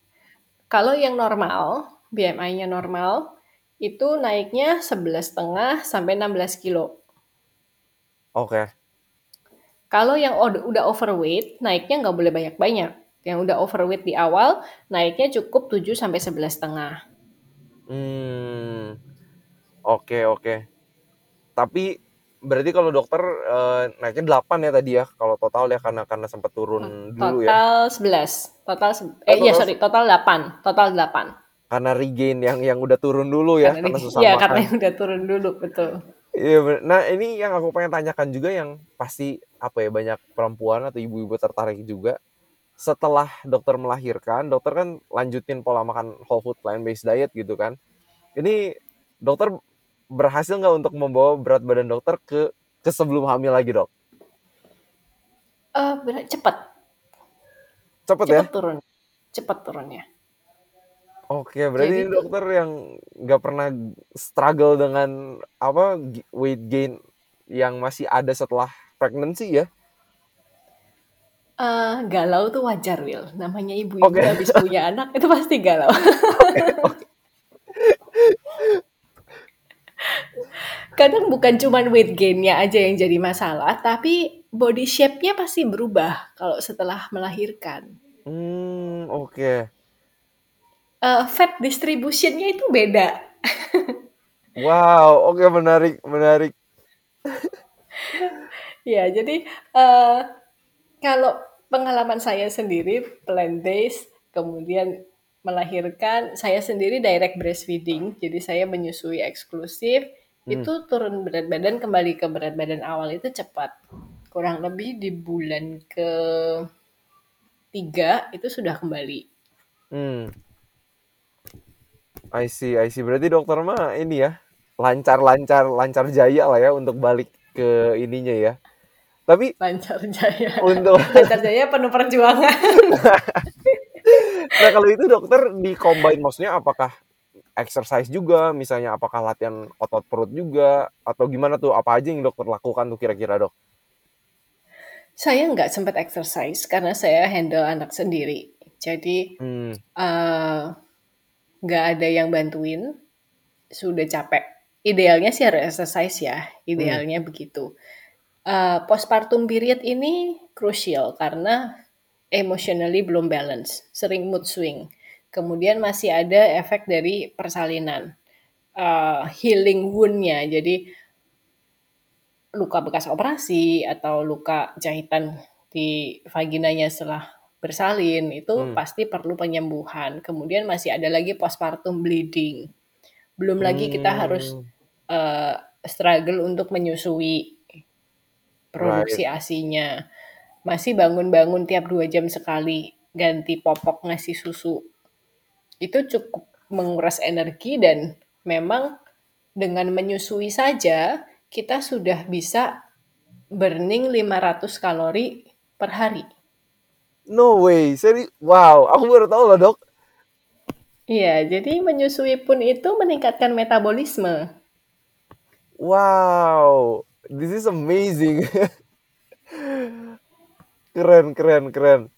Kalau yang normal, B M I-nya normal, itu naiknya sebelas koma lima sampai enam belas kilo. Oke. Okay. Kalau yang udah overweight, naiknya nggak boleh banyak-banyak. Yang udah overweight di awal, naiknya cukup tujuh sampai sebelas koma lima. Hmm, oke, okay, oke. Okay. Tapi berarti kalau dokter eh, naiknya delapan ya tadi ya, kalau total ya karena karena sempat turun total dulu ya. sebelas. Total sebelas, eh iya oh, sorry, total delapan, total delapan. Karena regain yang yang udah turun dulu ya, karena, karena susah makan. Iya, karena yang udah turun dulu, betul. Iya, nah ini yang aku pengen tanyakan juga yang pasti apa ya, banyak perempuan atau ibu-ibu tertarik juga. Setelah dokter melahirkan, dokter kan lanjutin pola makan whole food plant-based diet gitu kan. Ini dokter berhasil nggak untuk membawa berat badan dokter ke, ke sebelum hamil lagi, Dok? Uh, berat, cepet. Cepet, cepet ya? Cepet turun. Cepet turunnya. Oke, berarti jadi, dokter yang nggak pernah struggle dengan apa weight gain yang masih ada setelah pregnancy ya? Uh, galau tuh wajar, Will. Namanya ibu-ibu okay. habis punya anak itu pasti galau. Okay, okay. Kadang bukan cuma weight gain-nya aja yang jadi masalah, tapi body shape-nya pasti berubah kalau setelah melahirkan. Hmm, oke. Okay. Uh, fat distribution-nya itu beda. Wow, oke okay, menarik, menarik. Ya, jadi. Uh, Kalau pengalaman saya sendiri, plant-based, kemudian melahirkan, saya sendiri direct breastfeeding, jadi saya menyusui eksklusif, hmm. itu turun berat badan kembali ke berat badan awal itu cepat. Kurang lebih di bulan ke tiga itu sudah kembali. Hmm. I see, I see. Berarti dokter mah ini ya, lancar-lancar, lancar jaya lah ya untuk balik ke ininya ya. Tapi lancar jaya untuk lancar jaya penuh perjuangan. Nah kalau itu dokter di combine maksudnya apakah exercise juga misalnya, apakah latihan otot perut juga atau gimana tuh, apa aja yang dokter lakukan tuh kira-kira, Dok? Saya nggak sempat exercise karena saya handle anak sendiri, jadi hmm. uh, nggak ada yang bantuin, sudah capek. Idealnya sih harus exercise ya, idealnya hmm. begitu. Uh, postpartum period ini krusial karena emotionally belum balance, sering mood swing. Kemudian masih ada efek dari persalinan, uh, healing wound-nya, jadi luka bekas operasi atau luka jahitan di vaginanya setelah bersalin itu hmm. pasti perlu penyembuhan. Kemudian masih ada lagi postpartum bleeding. Belum hmm. lagi kita harus uh, struggle untuk menyusui. Produksi right. asinya masih bangun-bangun tiap dua jam sekali, ganti popok, ngasih susu. Itu cukup menguras energi dan memang dengan menyusui saja kita sudah bisa burning lima ratus kalori per hari. No way, seri? Wow, aku baru tahu loh, Dok. Iya, jadi menyusui pun itu meningkatkan metabolisme. Wow. This is amazing. Keren, keren, keren.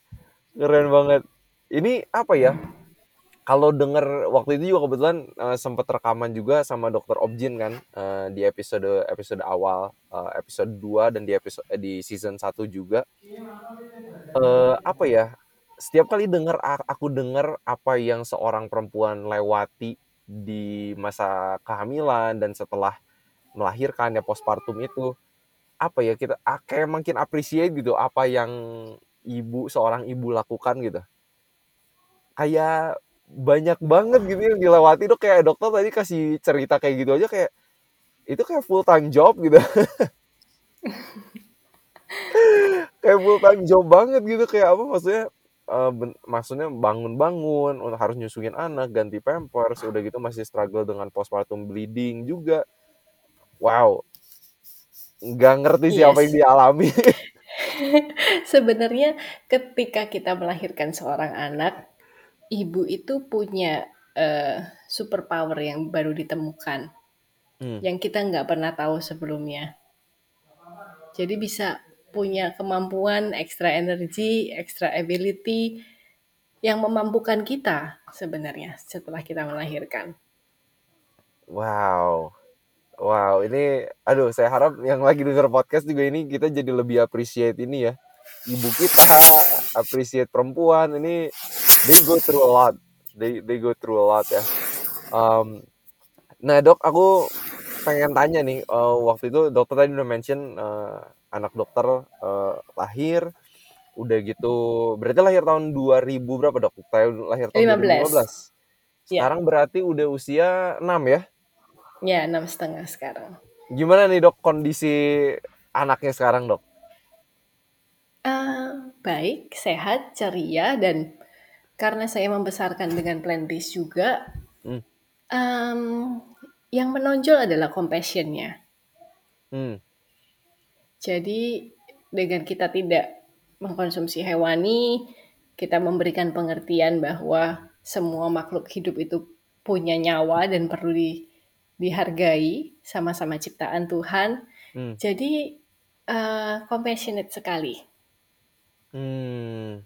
Keren banget. Ini apa ya? Kalau denger waktu itu juga kebetulan uh, sempat rekaman juga sama dokter Objin kan, uh, di episode episode awal, uh, episode dua dan di episode di season satu juga. Uh, apa ya? Setiap kali denger aku denger apa yang seorang perempuan lewati di masa kehamilan dan setelah melahirkan ya, postpartum itu apa ya, kita kayak makin appreciate gitu apa yang ibu seorang ibu lakukan gitu. Kayak banyak banget gitu yang dilewati tuh, kayak dokter tadi kasih cerita kayak gitu aja, kayak itu kayak full time job gitu. Kayak full time job banget gitu, kayak apa maksudnya, uh, ben- maksudnya bangun-bangun harus nyusuin anak, ganti pampers, udah gitu masih struggle dengan postpartum bleeding juga. Wow, nggak ngerti siapa yes. yang dialami. Sebenarnya ketika kita melahirkan seorang anak, ibu itu punya uh, superpower yang baru ditemukan, hmm. yang kita nggak pernah tahu sebelumnya. Jadi bisa punya kemampuan, extra energy, extra ability yang memampukan kita sebenarnya setelah kita melahirkan. Wow, wow ini, aduh saya harap yang lagi denger podcast juga ini kita jadi lebih appreciate ini ya, ibu kita, appreciate perempuan ini. They go through a lot. They they go through a lot ya. Um, nah dok, aku pengen tanya nih. Uh, waktu itu dokter tadi udah mention uh, anak dokter uh, lahir, udah gitu. Berarti lahir tahun dua ribu berapa dok? Lahir tahun dua ribu lima belas. Sekarang yeah. berarti udah usia enam ya? Ya yeah, enam setengah sekarang. Gimana nih dok kondisi anaknya sekarang dok? Uh, baik, sehat, ceria dan karena saya membesarkan dengan plant-based juga, hmm. um, yang menonjol adalah compassion-nya. Hmm. Jadi dengan kita tidak mengkonsumsi hewani, kita memberikan pengertian bahwa semua makhluk hidup itu punya nyawa dan perlu di, dihargai, sama-sama ciptaan Tuhan. Hmm. Jadi uh, compassionate sekali. Hmm.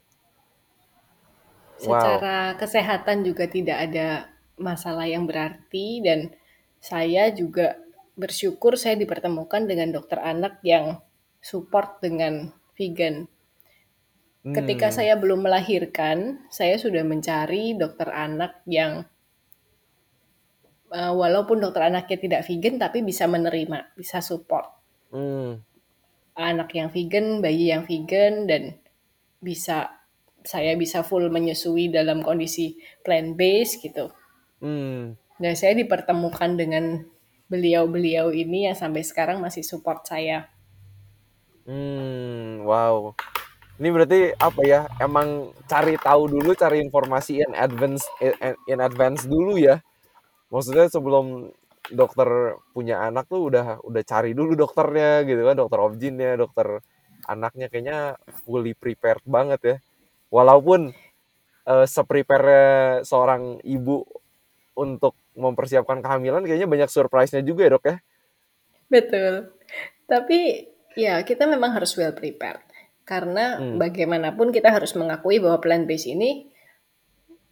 Secara wow. kesehatan juga tidak ada masalah yang berarti, dan saya juga bersyukur saya dipertemukan dengan dokter anak yang support dengan vegan. Hmm. Ketika saya belum melahirkan, saya sudah mencari dokter anak yang uh, walaupun dokter anaknya tidak vegan tapi bisa menerima, bisa support. Hmm. Anak yang vegan, bayi yang vegan, dan bisa saya bisa full menyusui dalam kondisi plant-based gitu. Hmm. Dan saya dipertemukan dengan beliau-beliau ini yang sampai sekarang masih support saya. Hmm, wow. Ini berarti apa ya? Emang cari tahu dulu, cari informasi in advance, in advance dulu ya. Maksudnya sebelum dokter punya anak tuh udah udah cari dulu dokternya gitu kan, dokter obginnya, dokter anaknya, kayaknya fully prepared banget ya. Walaupun uh, se-prepare seorang ibu untuk mempersiapkan kehamilan, kayaknya banyak surprise-nya juga ya dok ya? Betul. Tapi ya kita memang harus well prepared. Karena hmm. bagaimanapun kita harus mengakui bahwa plant-based ini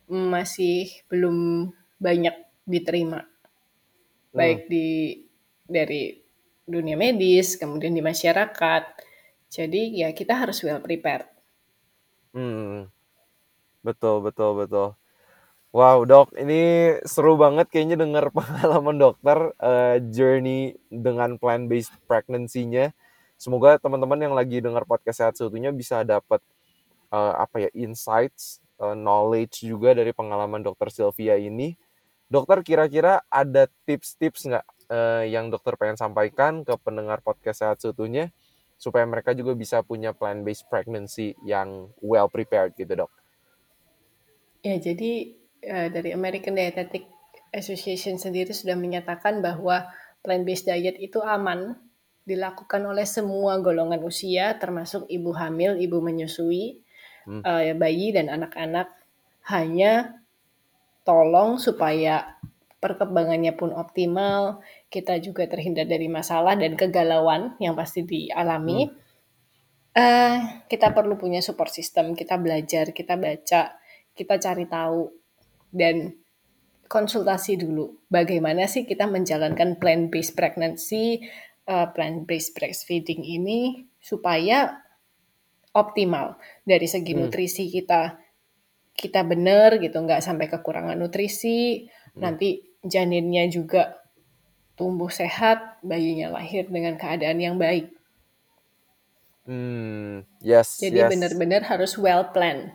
masih belum banyak diterima. Hmm. Baik di dari dunia medis, kemudian di masyarakat. Jadi ya kita harus well prepared. Hmm, betul, betul, betul. Wow, dok, ini seru banget kayaknya dengar pengalaman dokter, uh, journey dengan plant-based pregnancy-nya. Semoga teman-teman yang lagi dengar podcast Sehat Seutuhnya bisa dapat uh, apa ya, insights, uh, knowledge juga dari pengalaman dokter Sylvia ini. Dokter, kira-kira ada tips-tips nggak uh, yang dokter pengen sampaikan ke pendengar podcast Sehat Seutuhnya? Supaya mereka juga bisa punya plant-based pregnancy yang well prepared gitu dok. Ya, jadi uh, dari American Dietetic Association sendiri sudah menyatakan bahwa plant-based diet itu aman dilakukan oleh semua golongan usia, termasuk ibu hamil, ibu menyusui, hmm. uh, bayi dan anak-anak. Hanya tolong supaya perkembangannya pun optimal, kita juga terhindar dari masalah dan kegalauan yang pasti dialami. Hmm. Uh, kita perlu punya support system, kita belajar, kita baca, kita cari tahu, dan konsultasi dulu. Bagaimana sih kita menjalankan plant-based pregnancy, uh, plant-based breastfeeding ini supaya optimal. Dari segi hmm. nutrisi kita, kita benar gitu, nggak sampai kekurangan nutrisi, hmm. nanti janinnya juga tumbuh sehat, bayinya lahir dengan keadaan yang baik. Hmm, yes. Jadi yes. benar-benar harus well planned.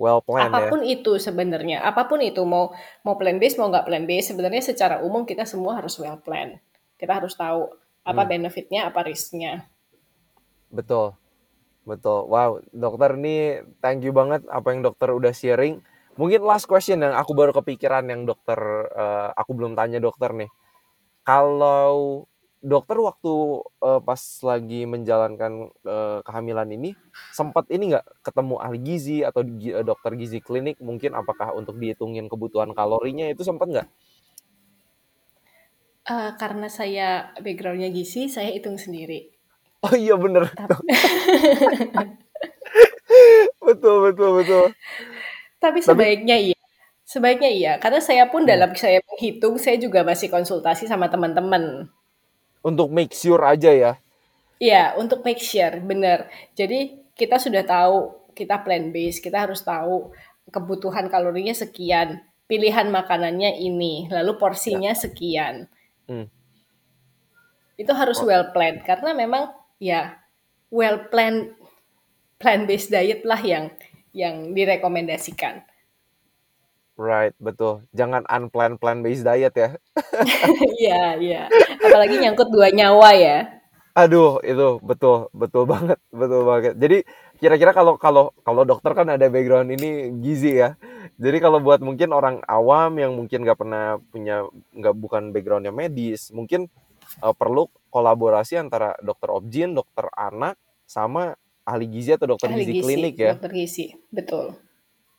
well planned apapun ya. Itu sebenarnya apapun itu mau mau plan based mau nggak plan based sebenarnya secara umum kita semua harus well planned. Kita harus tahu apa hmm. benefitnya apa risknya. Betul betul. Wow dokter ini thank you banget apa yang dokter udah sharing. Mungkin last question yang aku baru kepikiran yang dokter uh, aku belum tanya dokter nih. Kalau dokter waktu uh, pas lagi menjalankan uh, kehamilan ini sempat ini nggak ketemu ahli gizi atau uh, dokter gizi klinik mungkin apakah untuk dihitungin kebutuhan kalorinya itu sempat nggak? Uh, karena saya backgroundnya gizi, saya hitung sendiri. Oh iya bener. betul betul betul. Tapi sebaiknya Tapi... iya. Sebaiknya iya, karena saya pun hmm. dalam saya menghitung saya juga masih konsultasi sama teman-teman. Untuk make sure aja ya? Iya, untuk make sure, benar. Jadi kita sudah tahu, kita plant-based, kita harus tahu kebutuhan kalorinya sekian, pilihan makanannya ini, lalu porsinya ya. Sekian. Hmm. Itu harus well-planned, karena memang ya well-planned, plant-based diet lah yang, yang direkomendasikan. Right, betul. Jangan unplanned plant-based diet ya. Iya, iya. Apalagi nyangkut dua nyawa ya. Aduh, itu betul, betul banget, betul banget. Jadi kira-kira kalau kalau kalau dokter kan ada background ini gizi ya. Jadi kalau buat mungkin orang awam yang mungkin nggak pernah punya nggak bukan backgroundnya medis, mungkin uh, perlu kolaborasi antara dokter obgyn, dokter anak, sama ahli gizi atau dokter ahli gizi, gizi klinik ya. Dokter gizi, betul.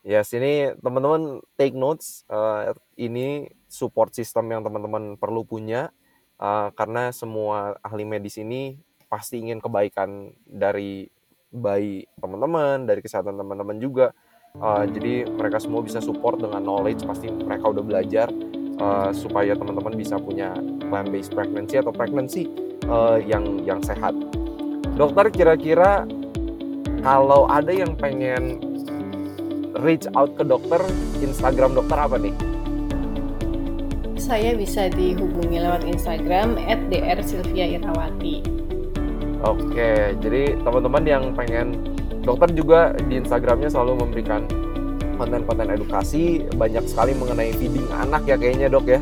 Yes, ini teman-teman take notes, uh, ini support system yang teman-teman perlu punya uh, karena semua ahli medis ini pasti ingin kebaikan dari bayi teman-teman, dari kesehatan teman-teman juga. Uh, jadi mereka semua bisa support dengan knowledge, pasti mereka udah belajar uh, supaya teman-teman bisa punya plant-based pregnancy atau pregnancy uh, yang yang sehat. Dokter kira-kira kalau ada yang pengen reach out ke dokter, Instagram dokter apa nih? Saya bisa dihubungi lewat Instagram at dr sylvia irawati. Oke, jadi teman-teman yang pengen dokter juga di Instagramnya selalu memberikan konten-konten edukasi, banyak sekali mengenai feeding anak ya kayaknya dok ya.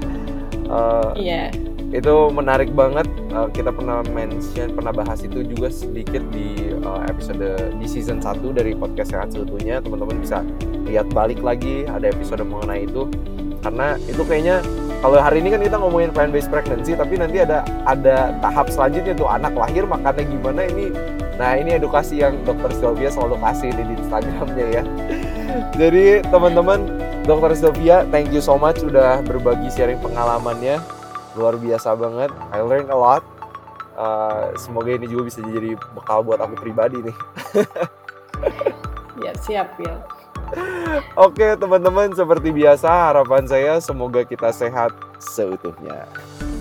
Uh, iya. Itu menarik banget. Uh, kita pernah mention, pernah bahas itu juga sedikit di uh, episode di season satu dari podcast sehat seutuhnya. Teman-teman bisa lihat balik lagi ada episode mengenai itu. Karena itu kayaknya kalau hari ini kan kita ngomongin plant-based pregnancy, tapi nanti ada ada tahap selanjutnya tuh anak lahir makannya gimana ini. Nah ini edukasi yang dokter Sylvia selalu kasih di Instagramnya ya. Jadi teman-teman, dokter Sylvia, thank you so much udah berbagi sharing pengalamannya. Luar biasa banget, I learned a lot. Uh, semoga ini juga bisa jadi bekal buat aku pribadi nih. Ya siap ya. Oke teman-teman, seperti biasa harapan saya semoga kita sehat seutuhnya.